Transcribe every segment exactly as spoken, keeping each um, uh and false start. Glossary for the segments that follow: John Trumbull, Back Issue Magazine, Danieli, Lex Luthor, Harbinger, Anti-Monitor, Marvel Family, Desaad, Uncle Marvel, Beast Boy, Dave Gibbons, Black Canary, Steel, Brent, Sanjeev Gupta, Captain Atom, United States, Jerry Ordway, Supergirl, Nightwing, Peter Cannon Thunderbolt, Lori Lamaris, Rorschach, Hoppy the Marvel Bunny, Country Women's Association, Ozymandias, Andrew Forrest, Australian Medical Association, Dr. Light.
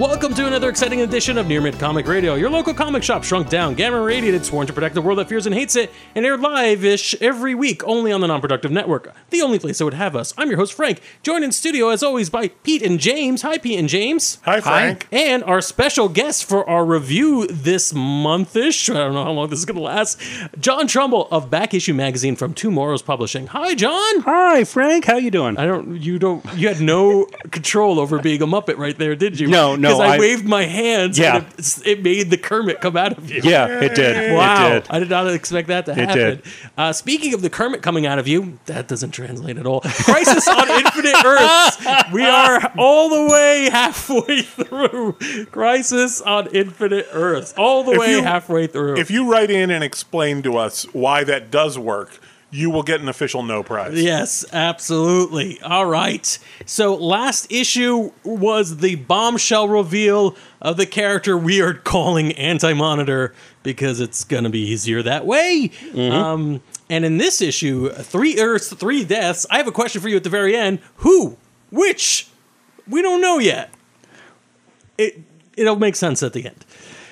Welcome to another exciting edition of Near Mid Comic Radio, your local comic shop shrunk down, gamma radiated, sworn to protect the world that fears and hates it, and aired live-ish every week only on the Non-Productive Network, the only place that would have us. I'm your host, Frank, joined in studio, as always, by Pete and James. Hi, Pete and James. Hi, Frank. Hi. And our special guest for our review this month-ish, I don't know how long this is going to last, John Trumbull of Back Issue Magazine from Tomorrow's Publishing. Hi, John. Hi, Frank. How you doing? I don't, you don't, you had no control over being a Muppet right there, did you? No, no. Because I, I waved my hands yeah. and it, it made the Kermit come out of you. Yeah, it did. Wow. It did. I did not expect that to happen. It did. Uh, speaking of the Kermit coming out of you, that doesn't translate at all. Crisis on Infinite Earths. We are all the way halfway through. Crisis on Infinite Earths. All the if way you, halfway through. If you write in and explain to us why that does work, you will get an official no prize. Yes, absolutely. All right. So last issue was the bombshell reveal of the character we are calling Anti-Monitor because it's going to be easier that way. Mm-hmm. Um, and in this issue, three Earths, three deaths. I have a question for you at the very end. Who? Which? We don't know yet. It, it'll make sense at the end.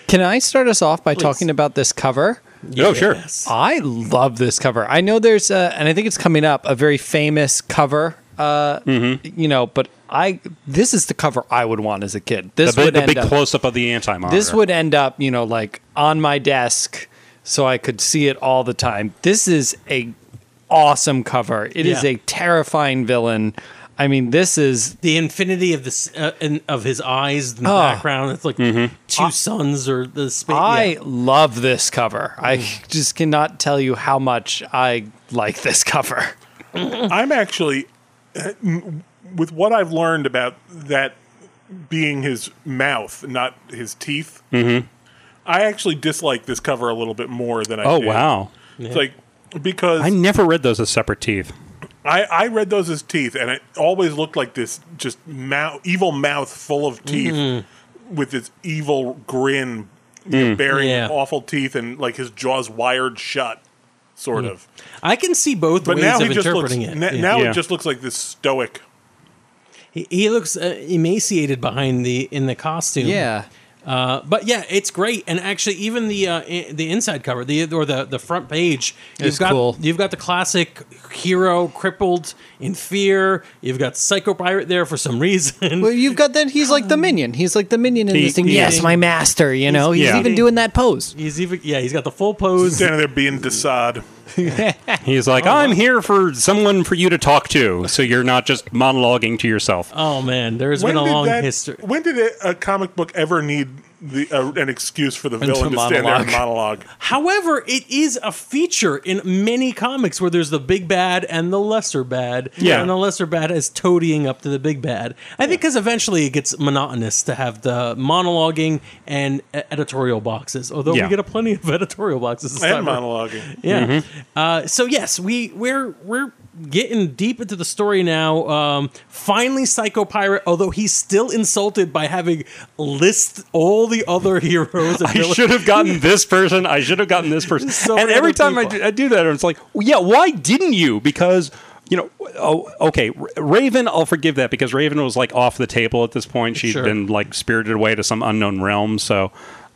Can I start us off by Please. talking about this cover? Yes. Oh, sure. I love this cover. I know there's, uh, and I think it's coming up, a very famous cover, uh, mm-hmm. you know, but I this is the cover I would want as a kid. This the big, would the big up, close-up of the Anti-Monitor. This would end up, you know, like on my desk so I could see it all the time. This is a awesome cover. It yeah. is a terrifying villain. I mean, this is the infinity of the uh, in, of his eyes in the oh, background. It's like mm-hmm. two I, suns or the space. I yeah. love this cover. Mm. I just cannot tell you how much I like this cover. I'm actually, with what I've learned about that being his mouth, not his teeth, mm-hmm. I actually dislike this cover a little bit more than I oh, did. Oh, wow. It's yeah. like, because I never read those as separate teeth. I, I read those as teeth, and it always looked like this just mouth, evil mouth full of teeth mm. with this evil grin, mm. you know, bearing yeah. awful teeth, and like his jaws wired shut, sort mm. of. I can see both but ways now of interpreting looks, it. Na- yeah. Now yeah. it just looks like this stoic. He, he looks uh, emaciated behind the in the costume. Yeah. Uh, but yeah, it's great, and actually, even the uh, in, the inside cover, the or the, the front page, you've it's got cool. you've got the classic hero crippled in fear. You've got Psycho Pirate there for some reason. Well, you've got that he's like the minion. He's like the minion in he, this thing. He, yes, my master. You know, he's, he's yeah. even doing that pose. He's even yeah, he's got the full pose. Standing there being Desaad. He's like, oh, I'm here for someone for you to talk to, so you're not just monologuing to yourself. Oh man, there's when been a long that, history. When did a, a comic book ever need the, uh, an excuse for the villain to, to stand there and monologue? However, it is a feature in many comics where there's the big bad and the lesser bad, yeah. and the lesser bad is toadying up to the big bad. I yeah. think because eventually it gets monotonous to have the monologuing and editorial boxes, although yeah. we get a plenty of editorial boxes this and time. Monologuing. Yeah. Mm-hmm. Uh, so yes, we we're we're getting deep into the story now. Um, finally, Psycho Pirate, although he's still insulted by having list all the other heroes. I should have gotten this person. I should have gotten this person. So and every time I do, I do that, it's like, well, yeah, why didn't you? Because. You know, oh, okay, Raven, I'll forgive that because Raven was like off the table at this point. She'd sure. been like spirited away to some unknown realm. So,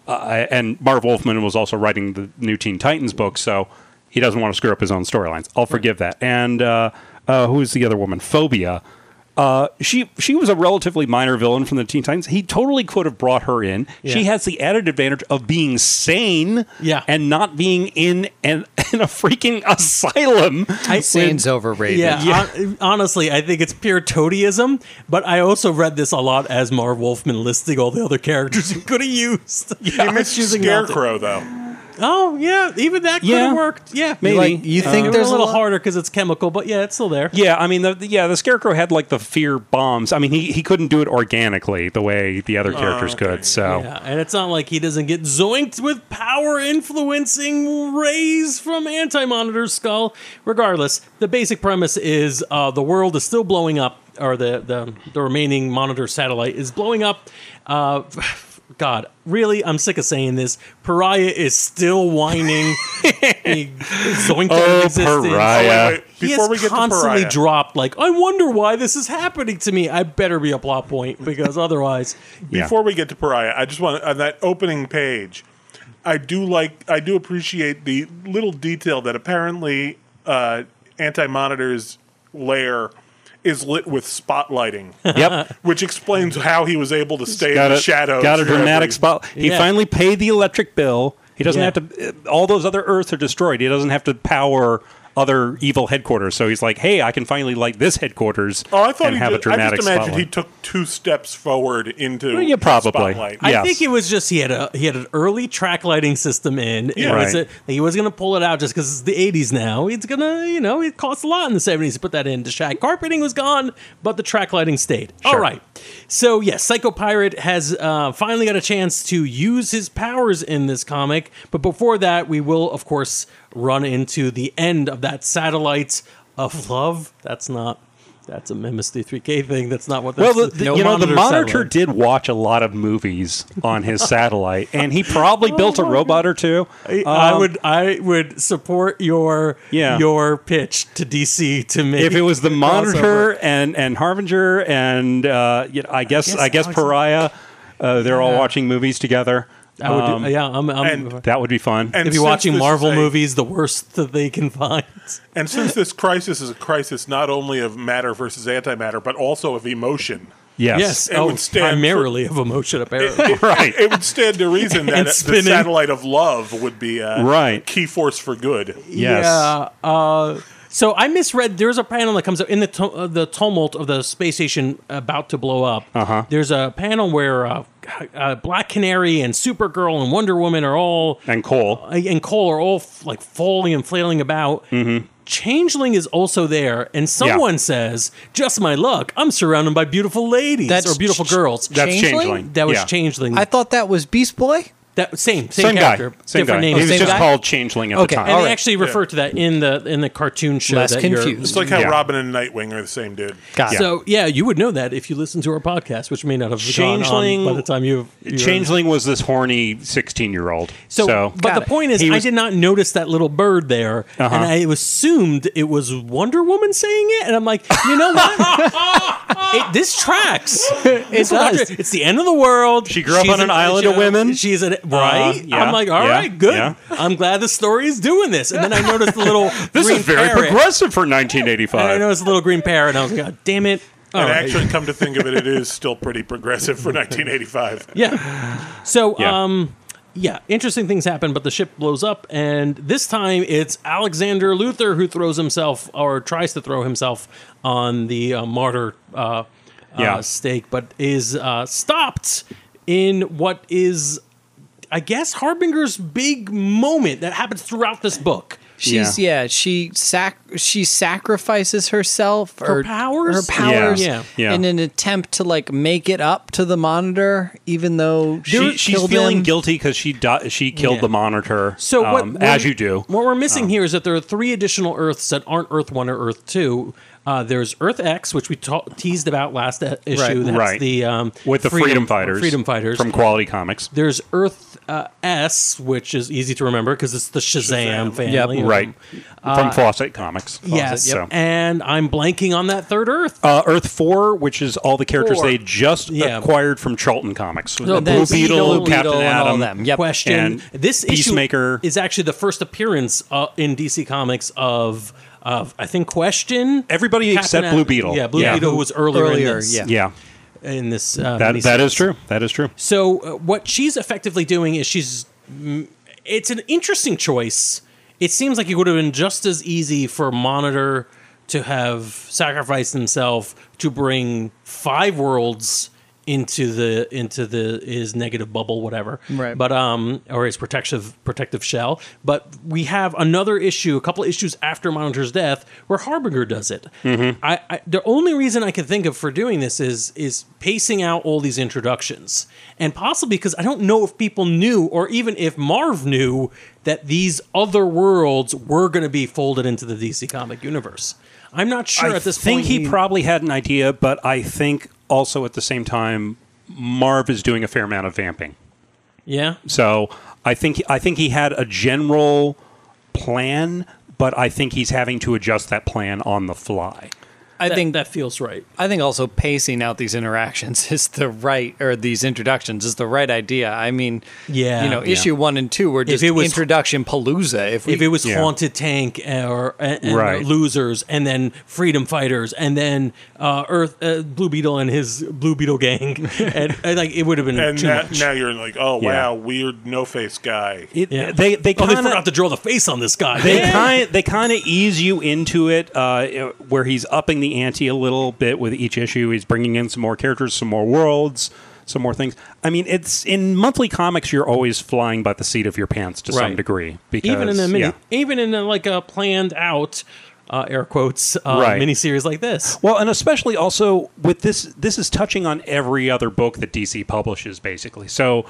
uh, and Marv Wolfman was also writing the new Teen Titans book, so he doesn't want to screw up his own storylines. I'll forgive that. And uh, uh, who's the other woman? Phobia. Uh, she she was a relatively minor villain from the Teen Titans. He totally could have brought her in. Yeah. She has the added advantage of being sane yeah. and not being in an, in a freaking asylum. I, Sane's overrated. Yeah, yeah. On, honestly, I think it's pure toadyism, but I also read this a lot as Marv Wolfman listing all the other characters he could have used. Yeah, he missed Scarecrow, though. Oh, yeah, even that could yeah. have worked. Yeah, maybe. Like, you think uh, there's a little a harder because it's chemical, but yeah, it's still there. Yeah, I mean, the, the, yeah, the Scarecrow had like the fear bombs. I mean, he, he couldn't do it organically the way the other characters oh, okay. could, so. Yeah, and it's not like he doesn't get zoinked with power-influencing rays from Anti-Monitor's skull. Regardless, the basic premise is uh, the world is still blowing up, or the, the, the remaining Monitor satellite is blowing up. Uh, God, really, I'm sick of saying this. Pariah is still whining. He's going through oh, existence. Pariah. Oh, wait, wait. He is we get constantly dropped like, I wonder why this is happening to me. I better be a plot point because otherwise. Yeah. Before we get to Pariah, I just want to, on that opening page, I do like, I do appreciate the little detail that apparently uh, Anti-Monitor's lair is lit with spotlighting. Yep. Which explains how he was able to stay got in the a, shadows. Got a dramatic spot. He yeah. finally paid the electric bill. He doesn't yeah. have to... All those other Earths are destroyed. He doesn't have to power other evil headquarters. So he's like, hey, I can finally light this headquarters oh, I thought and he have did, a dramatic spotlight. I just imagined spotlight. He took two steps forward into well, yeah, probably. Spotlight. I yes. think it was just he had a he had an early track lighting system in. Yeah. Right. Was a, he was going to pull it out just because it's the eighties now. It's going to, you know, it cost a lot in the seventies to put that in. The shag carpeting was gone, but the track lighting stayed. Sure. All right. So, yes, yeah, Psycho Pirate has uh, finally got a chance to use his powers in this comic. But before that, we will, of course, run into the end of that Satellites of Love. That's not, that's a M S D three K thing. That's not what that's... Well, the, the, no you know, the Monitor satellite. Did watch a lot of movies on his satellite, and he probably oh, built a robot or two. I, um, I would I would support your yeah. your pitch to D C to make... If it was the Monitor crossover. and and Harbinger and uh, you know, I guess I guess, I guess Pariah, uh, they're yeah. all watching movies together. I would do, um, yeah, I'm, I'm, and, that would be fun. And if you're watching Marvel a, movies, the worst that they can find. And since this crisis is a crisis not only of matter versus antimatter, but also of emotion. Yes, yes. It oh, would stand primarily for, of emotion, apparently. It, it, right. It would stand to reason that the Satellite of Love would be a right. key force for good. Yes. Yeah. Uh, so I misread. There's a panel that comes up in the tu uh, the tumult of the space station about to blow up. Uh-huh. There's a panel where uh, uh, Black Canary and Supergirl and Wonder Woman are all and Cole uh, and Cole are all like falling and flailing about. Mm-hmm. Changeling is also there, and someone yeah. says, "Just my luck, I'm surrounded by beautiful ladies that's or beautiful girls." That's Changeling. Changeling. That was yeah. Changeling. I thought that was Beast Boy. That same same, same character, guy. Same different guy. Name. He was same just guy? Called Changeling at okay. the time. And All they right. actually yeah. refer to that in the in the cartoon show. Less that confused. You're, it's like how yeah. Robin and Nightwing are the same dude. Got yeah. So yeah, you would know that if you listen to our podcast, which may not have Changeling gone on by the time you. Changeling was this horny sixteen-year-old. So, so, but the it. Point is, was, I did not notice that little bird there, uh-huh. and I assumed it was Wonder Woman saying it, and I'm like, you know what? it, this tracks. It it does. It's the end of the world. She grew up She's on an, an island of women. She's an Right? Uh, yeah, I'm like, all yeah, right, good. Yeah. I'm glad the story is doing this. And then I noticed the little This green is very parrot. Progressive for nineteen eighty-five. And I noticed the little green parrot, and I was like, God damn it. All and right. actually, come to think of it, it is still pretty progressive for nineteen eighty-five. Yeah. So, yeah. um... Yeah, interesting things happen, but the ship blows up, and this time it's Alexander Luther who throws himself, or tries to throw himself, on the uh, martyr uh, yeah. uh, stake, but is uh, stopped in what is... I guess Harbinger's big moment that happens throughout this book. She's yeah, yeah she sac she sacrifices herself, her or, powers, her powers, yeah. Yeah. in an attempt to like make it up to the Monitor, even though she, she she's feeling him. guilty because she she killed yeah. the Monitor. So what, um, what, as you do, what we're missing um, here is that there are three additional Earths that aren't Earth one or Earth two. Uh, there's Earth-X, which we teased about last issue. Right, That's right. The, um, With the Freedom, Freedom Fighters. Freedom Fighters. From Quality Comics. There's Earth-S, uh, which is easy to remember because it's the Shazam, Shazam. family. Yep. Right. Uh, From Fawcett Comics. Fawcett, yes. Yep. So. And I'm blanking on that third Earth. Uh, Earth four, which is all the characters Four. they just yeah. acquired from Charlton Comics. So the Blue Beetle, Beetle, Captain Atom, and yep. Question. And this Peacemaker. Issue is actually the first appearance uh, in D C Comics of... Of, I think, Question. Everybody Captain except Blue Beetle. Yeah, Blue yeah. Beetle was earlier, earlier in this. Yeah. yeah. In this uh, that, that is true. That is true. So uh, what she's effectively doing is she's... It's an interesting choice. It seems like it would have been just as easy for Monitor to have sacrificed himself to bring five worlds into the into the his negative bubble, whatever, right? But um, or his protective protective shell. But we have another issue, a couple of issues after Monitor's death, where Harbinger does it. Mm-hmm. I, I the only reason I can think of for doing this is is pacing out all these introductions, and possibly because I don't know if people knew, or even if Marv knew, that these other worlds were going to be folded into the D C comic universe. I'm not sure I at this point. I think he probably had an idea, but I think. Also, at the same time, Marv is doing a fair amount of vamping. Yeah. So I think I think he had a general plan, but I think he's having to adjust that plan on the fly. I that, think that feels right. I think also pacing out these interactions is the right, or these introductions is the right idea. I mean, yeah, you know, yeah. issue one and two were just was, introduction palooza. If, if it was yeah. Haunted Tank or and right. Losers, and then Freedom Fighters, and then uh, Earth uh, Blue Beetle and his Blue Beetle gang, and, and like it would have been. And too that, much. Now you're like, oh yeah. wow, weird no face guy. It, yeah. They they kinda, oh, they forgot to draw the face on this guy. They kind they kind of ease you into it, uh, where he's upping the ante a little bit with each issue. He's bringing in some more characters, some more worlds, some more things. I mean, it's in monthly comics, you're always flying by the seat of your pants to right. some degree. Because, even in a mini, yeah. even in a, like a planned out, uh, air quotes, uh, right. miniseries like this. Well, and especially also with this, this is touching on every other book that D C publishes, basically. So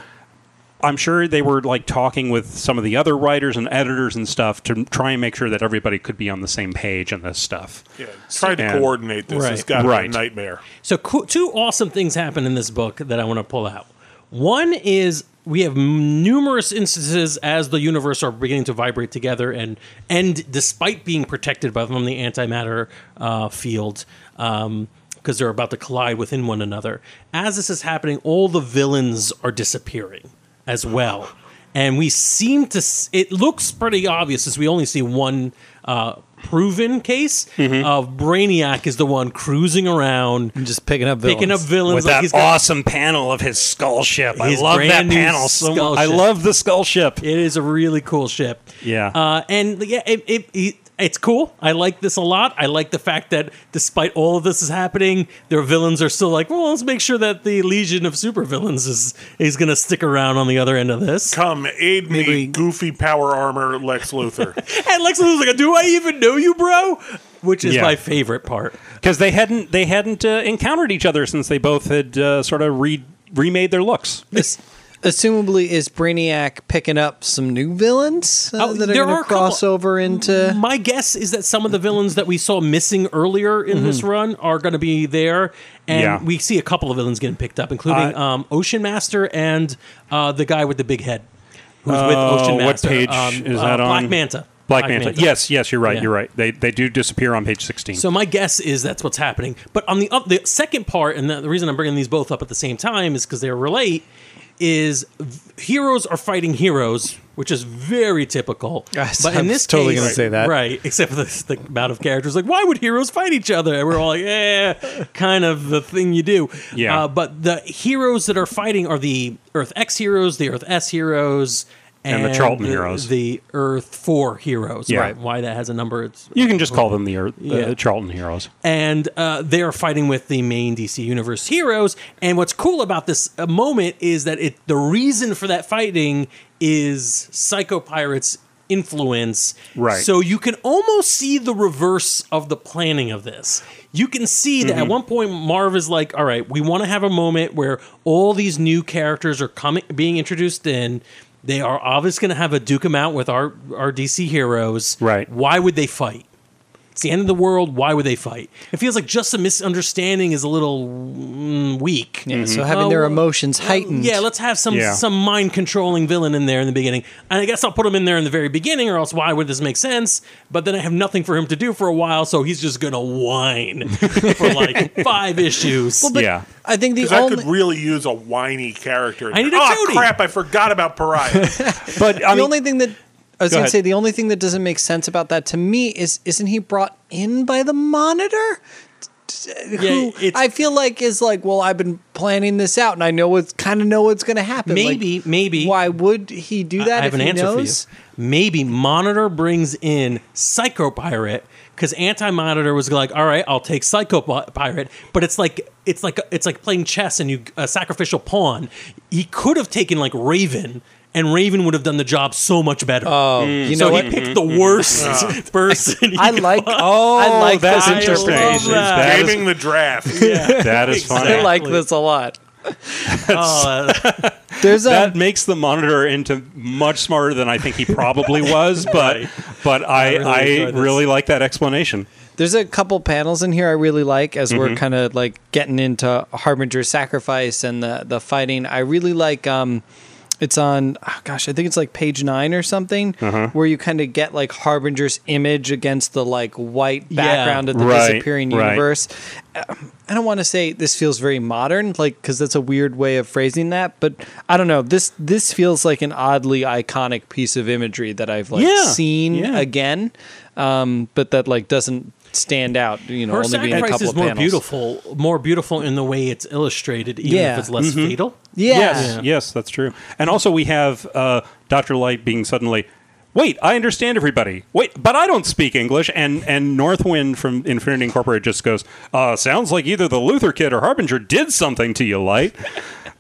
I'm sure they were like talking with some of the other writers and editors and stuff to try and make sure that everybody could be on the same page and this stuff. Yeah, try to and, coordinate this. Right. It's got to right. be a nightmare. So co- two awesome things happen in this book that I want to pull out. One is we have numerous instances as the universe are beginning to vibrate together and end despite being protected by from the antimatter uh, field. Um because they're about to collide within one another. As this is happening, all the villains are disappearing as well, and we seem to it looks pretty obvious since we only see one uh proven case of mm-hmm. uh, Brainiac is the one cruising around and just picking up villains. Picking up villains with like that he's got awesome panel of his skull ship. His I love that panel. So I love the skull ship. It is a really cool ship. Yeah, uh, and yeah, it, it, it it's cool. I like this a lot. I like the fact that despite all of this is happening, their villains are still like, well, let's make sure that the Legion of Supervillains is is going to stick around on the other end of this. Come aid Maybe. me, goofy power armor, Lex Luthor. And Lex Luthor's like, do I even know you, bro? Which is yeah. my favorite part, because they hadn't they hadn't uh, encountered each other since they both had uh, sort of re- remade their looks. This assumably is Brainiac picking up some new villains uh, oh, that are going to cross couple, over into. My guess is that some of the villains that we saw missing earlier in mm-hmm. this run are going to be there, and yeah. we see a couple of villains getting picked up, including uh, um, Ocean Master and uh, the guy with the big head, who's uh, with Ocean Master. What page um, is uh, that on? Black Manta. Black Manta. Manta. Yes, yes, you're right. Yeah. You're right. They they do disappear on page sixteen. So my guess is that's what's happening. But on the up, the second part, and the, the reason I'm bringing these both up at the same time is because they relate. Is heroes are fighting heroes, which is very typical. Yes, but in I'm this totally case, gonna say that. Right, except for the, the amount of characters. Like, why would heroes fight each other? And we're all like, eh, kind of the thing you do. Yeah. Uh, but the heroes that are fighting are the Earth-X heroes, the Earth-S heroes. And, and the Charlton the, heroes. The Earth four heroes. Yeah. Right. Why that has a number. It's, you can just call them the Earth, yeah. uh, Charlton heroes. And uh, they are fighting with the main D C Universe heroes. And what's cool about this uh, moment is that it the reason for that fighting is Psycho Pirate's influence. Right. So you can almost see the reverse of the planning of this. You can see that mm-hmm. at one point Marv is like, all right, we want to have a moment where all these new characters are coming, being introduced in. They are obviously going to have a duke 'em out with our, our D C heroes. Right. Why would they fight? It's the end of the world. Why would they fight? It feels like just a misunderstanding is a little mm, weak. Yeah, mm-hmm. So having uh, their emotions heightened. Yeah, let's have some yeah. some mind-controlling villain in there in the beginning. And I guess I'll put him in there in the very beginning, or else why would this make sense? But then I have nothing for him to do for a while, so he's just going to whine for like five issues. Well, but yeah. I think the only... I could really use a whiny character. I need a Oh, Jody. crap, I forgot about Pariah. But I mean, the only thing that... I was Go going to say, the only thing that doesn't make sense about that to me is, isn't he brought in by the Monitor? Who yeah, I feel like is like, well, I've been planning this out, and I know what's kind of know what's going to happen. Maybe, like, maybe. Why would he do that I have if an he answer knows? For you. Maybe Monitor brings in Psycho Pirate, because Anti-Monitor was like, all right, I'll take Psycho Pirate, but it's like it's like it's like playing chess and you a sacrificial pawn. He could have taken like Raven. And Raven would have done the job so much better. Oh, mm. you know so what? He picked the worst mm. person. I like. Find. Oh, I like that's interpretation. That. Gaming the draft. Yeah. That is exactly. funny. I like this a lot. Oh, uh, there's a, that makes the Monitor into much smarter than I think he probably was. But right. but I I really, I really like that explanation. There's a couple panels in here I really like as mm-hmm. we're kind of like getting into Harbinger's sacrifice and the the fighting. I really like. Um, It's on, oh gosh, I think it's like page nine or something, uh-huh. where you kind of get like Harbinger's image against the like white background yeah, of the right, disappearing universe. Right. I don't want to say this feels very modern, like, because that's a weird way of phrasing that, but I don't know. This this feels like an oddly iconic piece of imagery that I've like yeah, seen yeah. again, um, but that like doesn't stand out. You know, Her only being a couple of more panels. Beautiful, more beautiful in the way it's illustrated, even yeah. if it's less mm-hmm. fatal. Yeah. Yes, yeah. yes, that's true. And also we have uh, Doctor Light being suddenly, wait, I understand everybody. Wait, but I don't speak English. And and Northwind from Infinity Incorporated just goes, uh, sounds like either the Luther kid or Harbinger did something to you, Light.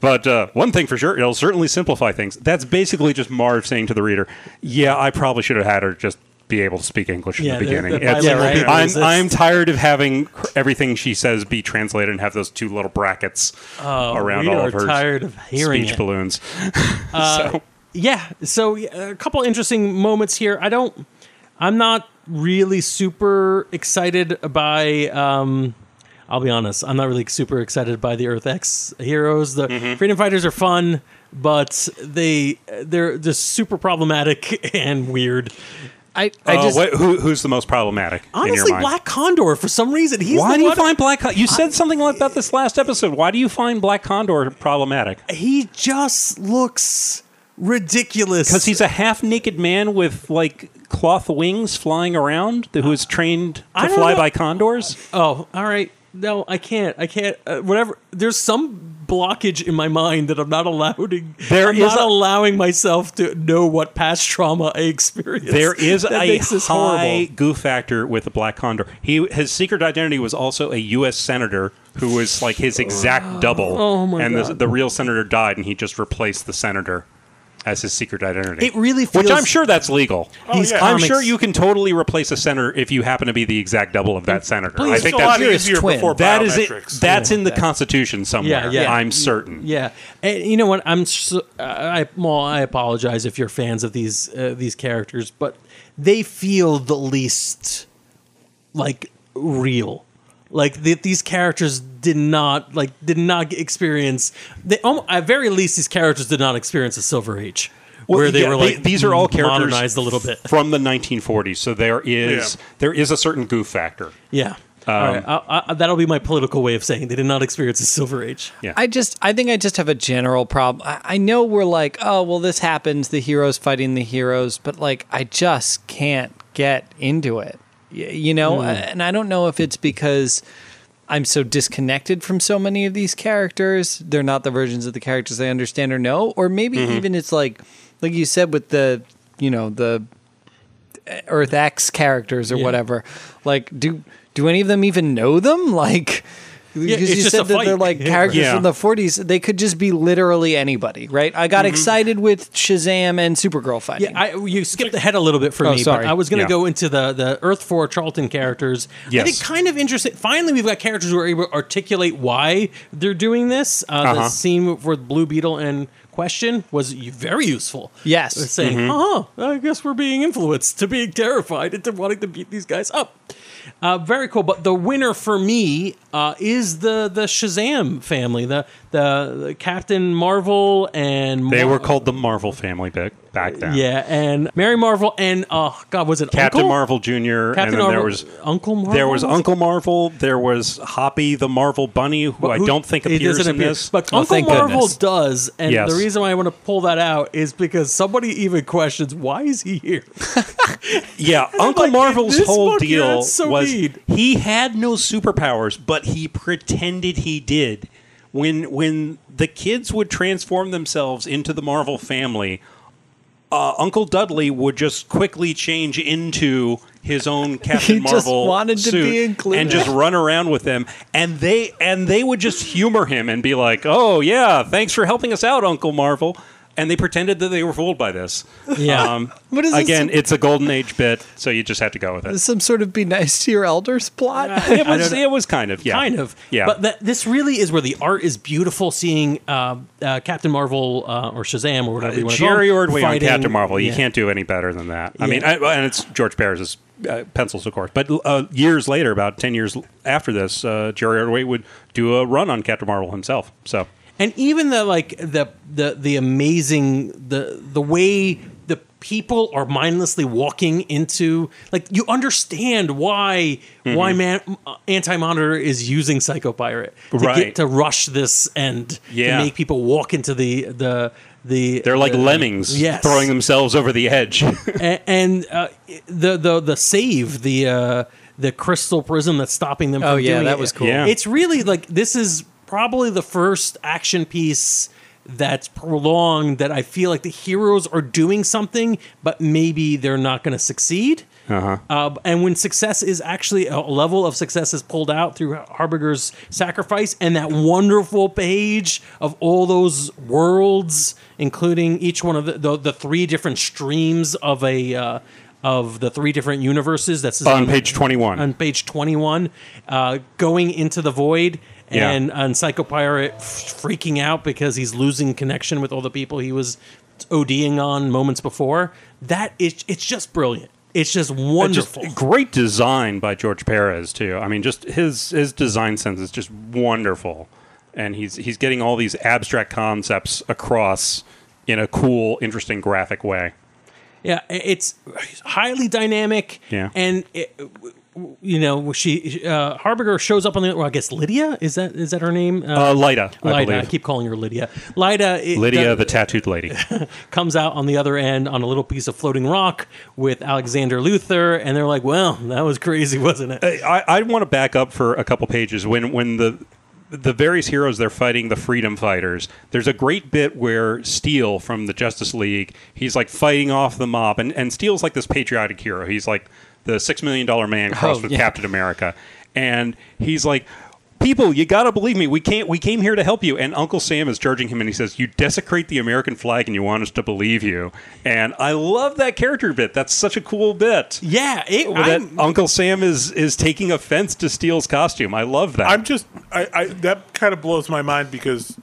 But uh, one thing for sure, it'll certainly simplify things. That's basically just Marv saying to the reader, yeah, I probably should have had her just be able to speak English yeah, in the, the beginning. The it's, yeah, right. I'm, I'm tired of having everything she says be translated and have those two little brackets uh, around all of her tired of hearing speech it. balloons. Uh, so. Yeah, so a couple interesting moments here. I don't, I'm not really super excited by, um, I'll be honest, I'm not really super excited by the Earth-X heroes. The mm-hmm. Freedom Fighters are fun, but they, they're just super problematic and weird. I, I uh, just, what, who, who's the most problematic? Honestly, in your mind? Black Condor. For some reason, he's why do you find Black Condor? You said I, something like that this last episode. Why do you find Black Condor problematic? He just looks ridiculous because he's a half-naked man with like cloth wings flying around, who is trained to fly know. by condors. Oh, all right. No, I can't. I can't. Uh, whatever. There's some blockage in my mind that I'm not allowing. There I'm is not a, allowing myself to know what past trauma I experienced. There is a high goof factor with the Black Condor. He his secret identity was also a U S senator who was like his exact double. Oh my and God. The, the real senator died, and he just replaced the senator as his secret identity. It really feels... Which I'm sure that's legal. Oh, yeah. I'm sure you can totally replace a senator if you happen to be the exact double of that senator. Please, I think that's easier twin. before that is it. That's yeah, in the that. Constitution somewhere. Yeah, yeah. I'm certain. Yeah. And you know what? I'm so, uh, I well, I apologize if you're fans of these uh, these characters, but they feel the least like real. Like the, these characters did not like did not experience. They, um, at very least, these characters did not experience a Silver Age, well, where they yeah, were like they, these are all characters modernized a little bit from the nineteen forties. So there is yeah. there is a certain goof factor. Yeah, um, all right. I, I, that'll be my political way of saying they did not experience a Silver Age. Yeah, I just I think I just have a general problem. I, I know we're like, oh well, this happens. The heroes fighting the heroes, but like I just can't get into it. You know, mm. and I don't know if it's because I'm so disconnected from so many of these characters. They're not the versions of the characters I understand or know. Or maybe mm-hmm. even it's like, like you said with the, you know, the Earth-X characters or yeah. whatever. Like, do do any of them even know them? Like, because yeah, you said that fight. they're like characters yeah. from the forties. They could just be literally anybody, right? I got mm-hmm. excited with Shazam and Supergirl fighting. Yeah, I, you skipped ahead a little bit for oh, me, sorry. but I was going to yeah. go into the, the Earth four Charlton characters. Yes. I think kind of interesting. Finally, we've got characters who are able to articulate why they're doing this. Uh, uh-huh. The scene for Blue Beetle and Question was very useful. Yes. Saying, mm-hmm. uh-huh, I guess we're being influenced to being terrified into wanting to beat these guys up. Uh, very cool. But the winner for me uh, is the, the Shazam family, the, the the Captain Marvel and... Mar- they were called the Marvel family back, back then. Yeah, and Mary Marvel and, oh, God, was it Captain Uncle? Marvel Junior Captain and then Marvel, there was Uncle Marvel? There was Uncle Marvel. There was Hoppy, the Marvel Bunny, who, who I don't think appears in appear. this. But oh, Uncle Marvel goodness. does, and yes. the reason why I want to pull that out is because somebody even questions, why is he here? yeah, Uncle like, Marvel's whole deal... So was he had no superpowers, but he pretended he did. When when the kids would transform themselves into the Marvel family, uh, Uncle Dudley would just quickly change into his own Captain he Marvel just wanted to suit be included. and just run around with them. And they and they would just humor him and be like, "Oh yeah, thanks for helping us out, Uncle Marvel." And they pretended that they were fooled by this. Yeah. Um, what is again, this? It's a golden age bit, so you just have to go with it. Some sort of be nice to your elders plot. Uh, it was. It was kind of. Yeah. Kind of. Yeah. But th- this really is where the art is beautiful. Seeing uh, uh, Captain Marvel uh, or Shazam or whatever uh, you want to call it. Jerry Ordway on Captain Marvel. You yeah. can't do any better than that. I yeah. mean, I, and it's George Perez's uh, pencils, of course. But uh, years later, about ten years after this, uh, Jerry Ordway would do a run on Captain Marvel himself. So. And even the like the the the amazing the the way the people are mindlessly walking into, like, you understand why mm-hmm. why man, Anti-Monitor is using Psycho Pirate to right. get to rush this and yeah. to make people walk into the the the they're like the, lemmings yes. throwing themselves over the edge. and and uh, the the the save the uh, the crystal prism that's stopping them. From oh yeah, doing that it. was cool. Yeah. It's really like this is. Probably the first action piece that's prolonged that I feel like the heroes are doing something, but maybe they're not going to succeed. Uh-huh. Uh, and when success is actually a level of success is pulled out through Harbinger's sacrifice and that wonderful page of all those worlds, including each one of the, the, the three different streams of a uh, of the three different universes. That's on page twenty-one. On page twenty-one, uh, going into the void. Yeah. And, and Psycho Pirate freaking out because he's losing connection with all the people he was ODing on moments before. That is, it's just brilliant. It's just wonderful. Just great design by George Perez too. I mean, just his his design sense is just wonderful, and he's he's getting all these abstract concepts across in a cool, interesting, graphic way. Yeah, it's highly dynamic. Yeah, and. It, You know, she uh, Harbinger shows up on the. Well, I guess Lydia is that is that her name? Uh, uh, Lyla. I Lyla. Believe. I keep calling her Lydia. Lyla. It, Lydia, the, the tattooed lady, comes out on the other end on a little piece of floating rock with Alexander Luther, and they're like, "Well, that was crazy, wasn't it?" I, I want to back up for a couple pages when when the the various heroes they're fighting the Freedom Fighters. There's a great bit where Steel from the Justice League, he's like fighting off the mob, and and Steel's like this patriotic hero. He's like. The six million dollars man crossed oh, with yeah. Captain America. And he's like, people, you got to believe me. We can't. We came here to help you. And Uncle Sam is charging him, and he says, you desecrate the American flag, and you want us to believe you. And I love that character bit. That's such a cool bit. Yeah. It, that Uncle Sam is is taking offense to Steel's costume. I love that. I'm just I, I, that kind of blows my mind because...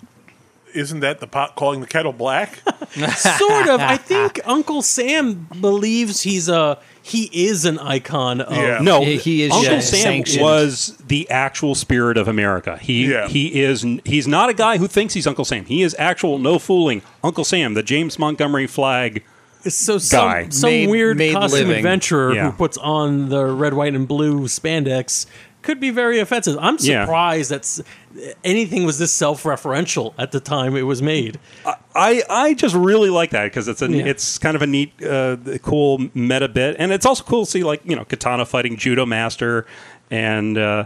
Isn't that the pot calling the kettle black? Sort of. I think Uncle Sam believes he's a he is an icon of yeah. no. He, he is Uncle yeah, Sam sanctioned. Was the actual spirit of America. He yeah. he is he's not a guy who thinks he's Uncle Sam. He is actual no fooling Uncle Sam, the James Montgomery flag. So some, guy. some made, weird made costume living. adventurer yeah. who puts on the red, white, and blue spandex. Could be very offensive. I'm surprised yeah. that anything was this self-referential at the time it was made. I, I just really like that because it's a, yeah. it's kind of a neat, uh, cool meta bit, and it's also cool to see, like, you know, Katana fighting Judo Master, and uh,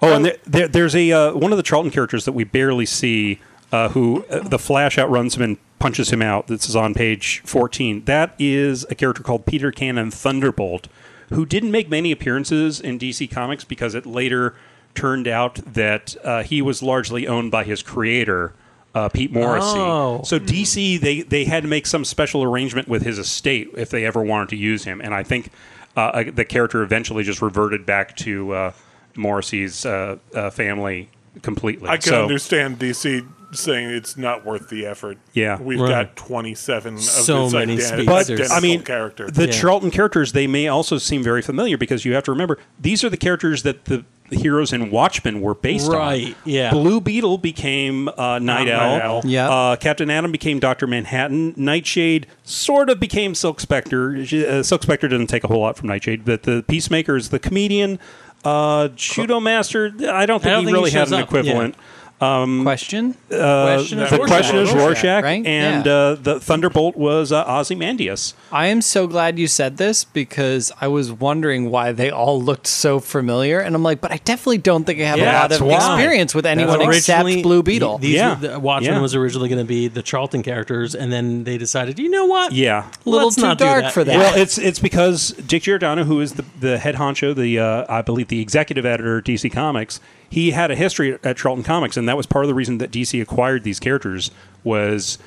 oh, and there, there, there's a uh, one of the Charlton characters that we barely see, uh, who uh, the Flash outruns him and punches him out. This is on page fourteen. That is a character called Peter Cannon Thunderbolt, who didn't make many appearances in D C Comics because it later turned out that uh, he was largely owned by his creator, uh, Pete Morrissey. Oh. So D C, they, they had to make some special arrangement with his estate if they ever wanted to use him. And I think uh, the character eventually just reverted back to uh, Morrissey's uh, uh, family completely. I can so, understand D C saying it's not worth the effort. Yeah. We've right. got twenty-seven of so this many identi- but, I mean, character. The yeah. Charlton characters, they may also seem very familiar because you have to remember, these are the characters that the heroes in Watchmen were based right. on. Right, yeah. Blue Beetle became uh, Night Owl. Yep. Uh, Captain Atom became Doctor Manhattan. Nightshade sort of became Silk Spectre. Uh, Silk Spectre didn't take a whole lot from Nightshade, but the Peacemaker is the comedian. Uh, Judo Master, I don't think I don't he think really he has an up. equivalent. Yeah. Um, question? Uh, question the Rorschach. Question is Rorschach, right? And yeah. uh, the Thunderbolt was uh, Ozymandias. I am so glad you said this because I was wondering why they all looked so familiar, and I'm like, but I definitely don't think I have yeah, a lot of why. experience with anyone except Blue Beetle. These yeah. were, the Watchmen yeah. was originally going to be the Charlton characters, and then they decided, you know what? Yeah, a little Let's too not dark that. for that. Well, it's it's because Dick Giordano, who is the, the head honcho, the uh, I believe the executive editor of D C Comics. He had a history at Charlton Comics, and that was part of the reason that D C acquired these characters was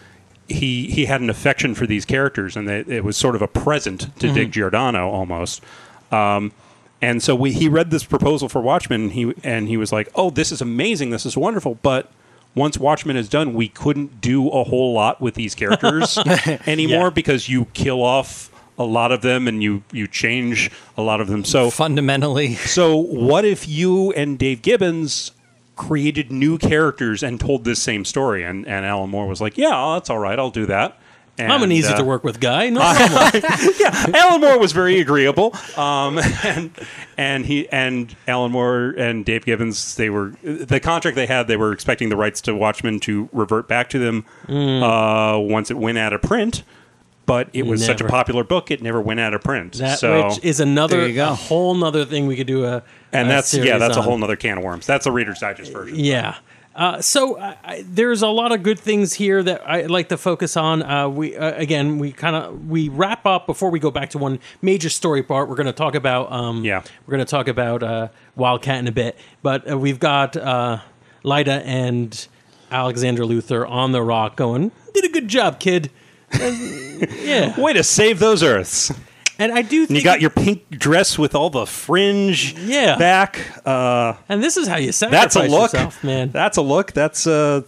he he had an affection for these characters, and they, it was sort of a present to mm-hmm. Dick Giordano almost. Um, and so we, he read this proposal for Watchmen, and he, and he was like, oh, this is amazing, this is wonderful, but once Watchmen is done, we couldn't do a whole lot with these characters anymore yeah. because you kill off a lot of them, and you you change a lot of them. So fundamentally, so what if you and Dave Gibbons created new characters and told this same story. And, and Alan Moore was like, yeah, that's all right, I'll do that. And, I'm an easy uh, to work with guy. No problem. Yeah, Alan Moore was very agreeable, um, and and he and Alan Moore and Dave Gibbons. They were the contract they had. They were expecting the rights to Watchmen to revert back to them mm. uh, once it went out of print. But it was never. such a popular book, it never went out of print. That so, which is another a whole nother thing we could do a and a that's yeah that's on. a whole nother can of worms. That's a Reader's Digest version. Yeah. Uh, so uh, I, there's a lot of good things here that I like to focus on. Uh, we uh, again, we kind of we wrap up before we go back to one major story part. We're going to talk about um, yeah, we're going to talk about uh, Wildcat in a bit, but uh, we've got uh, Lyla and Alexander Luther on the rock going. Did a good job, kid. Uh, yeah, way to save those Earths. And I do think... And you got your pink dress with all the fringe yeah. back. Uh, and this is how you sacrifice that's a look. yourself, man. That's a look. That's uh,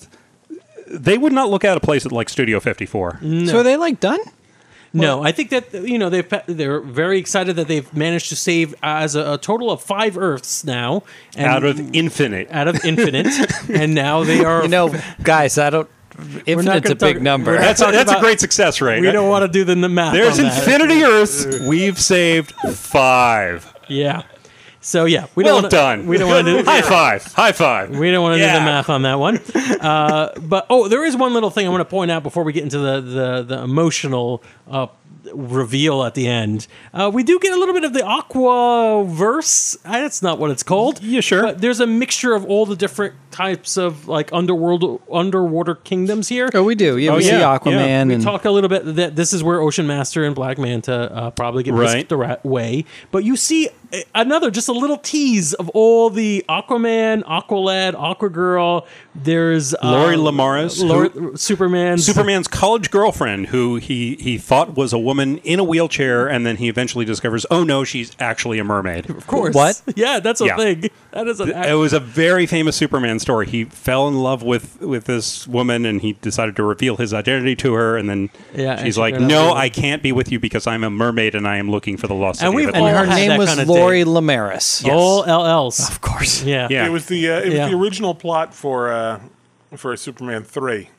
they would not look out of place at, like, Studio fifty-four. No. So are they, like, done? No. Well, I think that, you know, they've, they're very excited that they've managed to save as a, a total of five Earths now. And out of infinite. Out of infinite. And now they are... You know, guys, I don't... Infinite's a big talk, number. That's, a, that's about, a great success rate. We don't want to do the math. There's on that. Infinity Earths. We've saved five. Yeah. So yeah, we well don't. Well done. We don't want to do high five. High five. We don't want to yeah. do the math on that one. Uh, but oh, there is one little thing I want to point out before we get into the the, the emotional uh, reveal at the end. Uh, we do get a little bit of the Aquaverse. That's not what it's called. Yeah, sure. But there's a mixture of all the different types of like underworld underwater kingdoms here. Oh, we do. Yeah, oh, we yeah. see Aquaman. Yeah. And we talk a little bit that this is where Ocean Master and Black Manta uh, probably get whisked right. the right way. But you see another just. A little tease of all the Aquaman, Aqualad, Aquagirl. There's um, Lori Lamaris, Lori, Superman's Superman's college girlfriend, who he he thought was a woman in a wheelchair, and then he eventually discovers, oh no, she's actually a mermaid. Of course, what? Yeah, that's a yeah. thing. That is an act- it was a very famous Superman story. He fell in love with with this woman, and he decided to reveal his identity to her, and then yeah, she's and like, no, I can't be with you because I'm a mermaid and I am looking for the lost city. And we've and her name was kind of Lori Lamaris. Yes. All L Ls, of course. Yeah, yeah. It was the uh, it was yeah. the original plot for uh, for Superman three.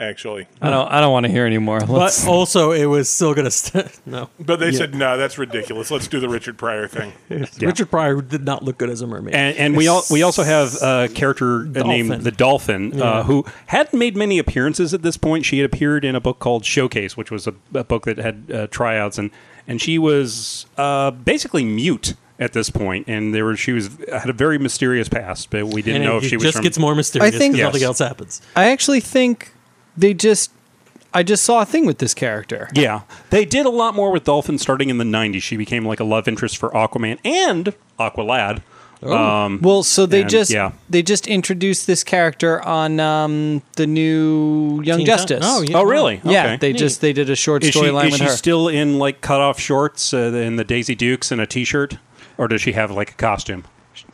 Actually, I don't I don't want to hear anymore. Let's but also, it was still gonna st- no. But they yeah. said no, that's ridiculous. Let's do the Richard Pryor thing. yeah. Richard Pryor did not look good as a mermaid. And, and we all we also have a character Dolphin. named the Dolphin, yeah. uh, who hadn't made many appearances at this point. She had appeared in a book called Showcase, which was a, a book that had uh, tryouts, and and she was uh, basically mute. At this point, and there were she was had a very mysterious past, but we didn't and know it, if she was. It just from, gets more mysterious because yes. nothing else happens. I actually think they just. I just saw a thing with this character. Yeah, they did a lot more with Dolphin starting in the nineties. She became like a love interest for Aquaman and Aqualad. Oh. Um, well, so they and, just yeah. they just introduced this character on um, the new Young Teen Justice. Oh, yeah. oh, really? Okay. Yeah, they Neat. just they did a short storyline with her. Is she still in like cutoff shorts uh, and the Daisy Dukes and a T-shirt? Or does she have like a costume?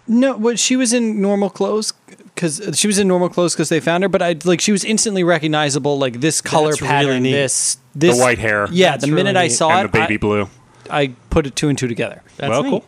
No, well, she was in normal clothes because she was in normal clothes because they found her. But I like she was instantly recognizable, like this color That's pattern, really neat. this this the white hair. Yeah, That's the really minute neat. I saw and it, the baby I, blue. I put it two and two together. That's well, neat. cool.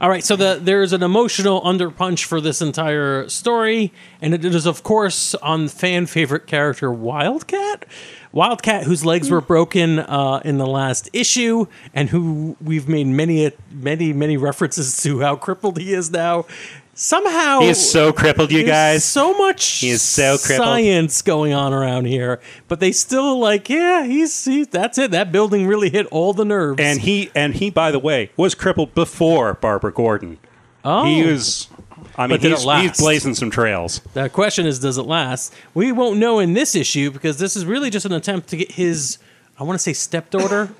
All right, so the, there's an emotional underpunch for this entire story, and it is, of course, on fan favorite character Wildcat. Wildcat, whose legs were broken uh, in the last issue, and who we've made many, many, many references to how crippled he is now. Somehow, he is so crippled, you guys. So much he is so crippled. science going on around here, but they still like, yeah, he's, he's that's it. That building really hit all the nerves. And he and he, by the way, was crippled before Barbara Gordon. Oh, he was. I mean, he's, he's blazing some trails. The question is, does it last? We won't know in this issue because this is really just an attempt to get his. I want to say stepdaughter.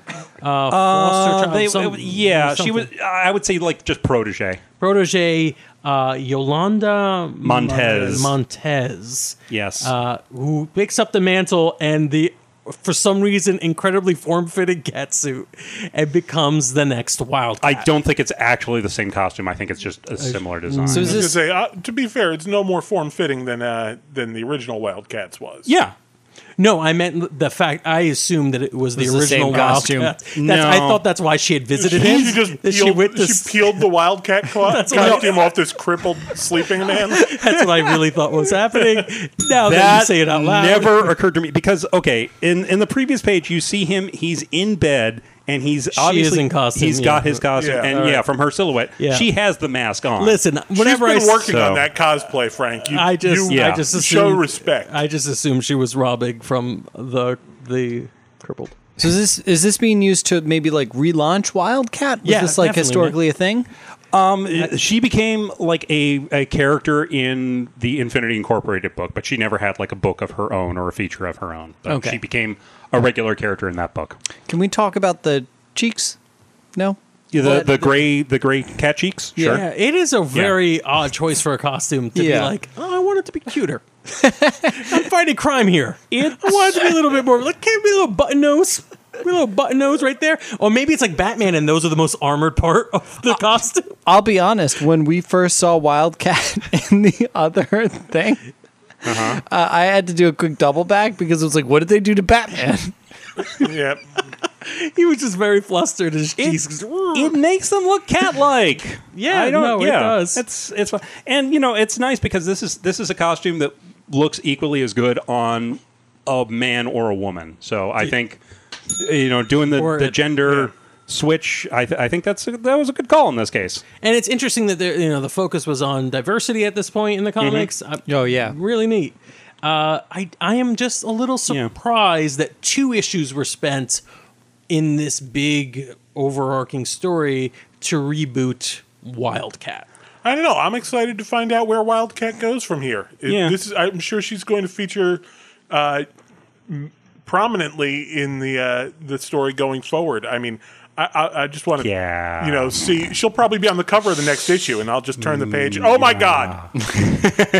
Uh, uh, they, some, yeah, she was. I would say like just protege. Protege uh, Yolanda Montez. Montez. Yes. Uh, who picks up the mantle and the, for some reason, incredibly form-fitting catsuit and becomes the next Wildcat. I don't think it's actually the same costume. I think it's just a similar design. So is this- I was gonna say, uh, to be fair, it's no more form-fitting than uh, than the original Wildcats was. Yeah. No, I meant the fact. I assumed that it was, it was the original the costume. Wildcat. No. That's, I thought that's why she had visited she, him. She just peeled, she whipped the, she peeled the Wildcat costume off this crippled sleeping man. That's what I really thought was happening. Now that, that you say it out loud, never occurred to me because okay, in in the previous page you see him. He's in bed. And he's she obviously in costume, he's yeah. got his costume, yeah, and right. yeah, from her silhouette, yeah. she has the mask on. Listen, whenever She's been I working so. on that cosplay, Frank, you, I just, you yeah. I just assumed, show respect. I just assumed she was robbing from the the crippled. So is this is this being used to maybe like relaunch Wildcat? Was yeah, this like historically man. a thing? Um, I, she became like a, a character in the Infinity Incorporated book, but she never had like a book of her own or a feature of her own. But okay. she became a regular character in that book. Can we talk about the cheeks? No? Yeah, the, well, that, the gray the gray cat cheeks? Yeah. Sure. Yeah, it is a very yeah. odd choice for a costume to yeah. be like, oh, I want it to be cuter. I'm fighting crime here. It I want it to be a little bit more, like, can't be a little button nose. A little button nose right there. Or maybe it's like Batman and those are the most armored part of the costume. I'll be honest. When we first saw Wildcat in the other thing, uh-huh. uh, I had to do a quick double back because it was like, what did they do to Batman? Yep. He was just very flustered. It, it makes them look cat-like. Yeah, I don't know. Yeah. It does. It's, it's, and, you know, it's nice because this is this is a costume that looks equally as good on a man or a woman. So I think... You know, doing the, the it, gender yeah. switch, I, th- I think that's a, that was a good call in this case. And it's interesting that there, you know, the focus was on diversity at this point in the comics. Mm-hmm. I, oh yeah, really neat. Uh, I I am just a little surprised yeah. that two issues were spent in this big overarching story to reboot Wildcat. I don't know. I'm excited to find out where Wildcat goes from here. It, yeah. this is, I'm sure she's going to feature. Uh, m- prominently in the uh, the story going forward. I mean, I, I, I just want to, yeah. you know, see. She'll probably be on the cover of the next issue, and I'll just turn the page. Oh, yeah. my God.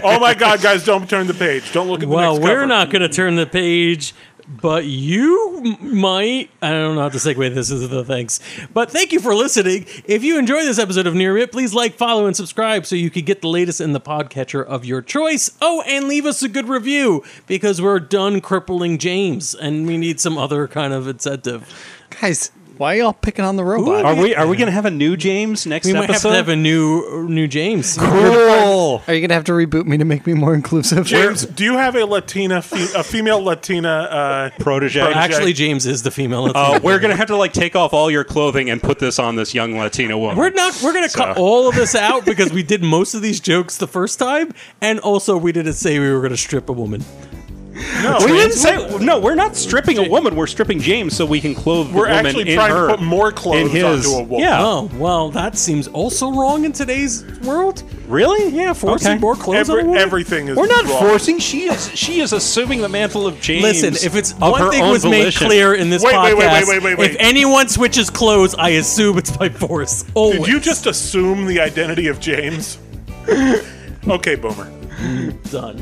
Oh, my God, guys, don't turn the page. Don't look at well, the next cover. Well, we're not going to turn the page, but you might. I don't know how to segue this into the thanks. But thank you for listening. If you enjoy this episode of Near It, please like, follow, and subscribe so you can get the latest in the podcatcher of your choice. Oh, and leave us a good review because we're done crippling James and we need some other kind of incentive. Guys, why are y'all picking on the robot? Ooh, are we are we going to have a new James next episode? We might episode? have to have a new new James. Cool. Are you going to have to reboot me to make me more inclusive? James, do you have a Latina, fe- a female Latina uh, protege? Actually, James is the female Latina. Uh, we're going to have to like take off all your clothing and put this on this young Latina woman. We're not. We're going to so. cut all of this out because we did most of these jokes the first time, and also we didn't say we were going to strip a woman. No, we didn't say, no, we're not stripping a woman. We're stripping James so we can clothe the we're woman in her. We're actually trying to put more clothes his, onto a woman. Yeah. Oh, well, that seems also wrong in today's world. Really? Yeah, forcing okay. more clothes Every, on a woman. Everything is We're not wrong. forcing. She is She is assuming the mantle of James. Listen, if it's one thing was volition. made clear in this wait, podcast, wait, wait, wait, wait, wait, wait. if anyone switches clothes, I assume it's by force. Always. Did you just assume the identity of James? Okay, Boomer. Done.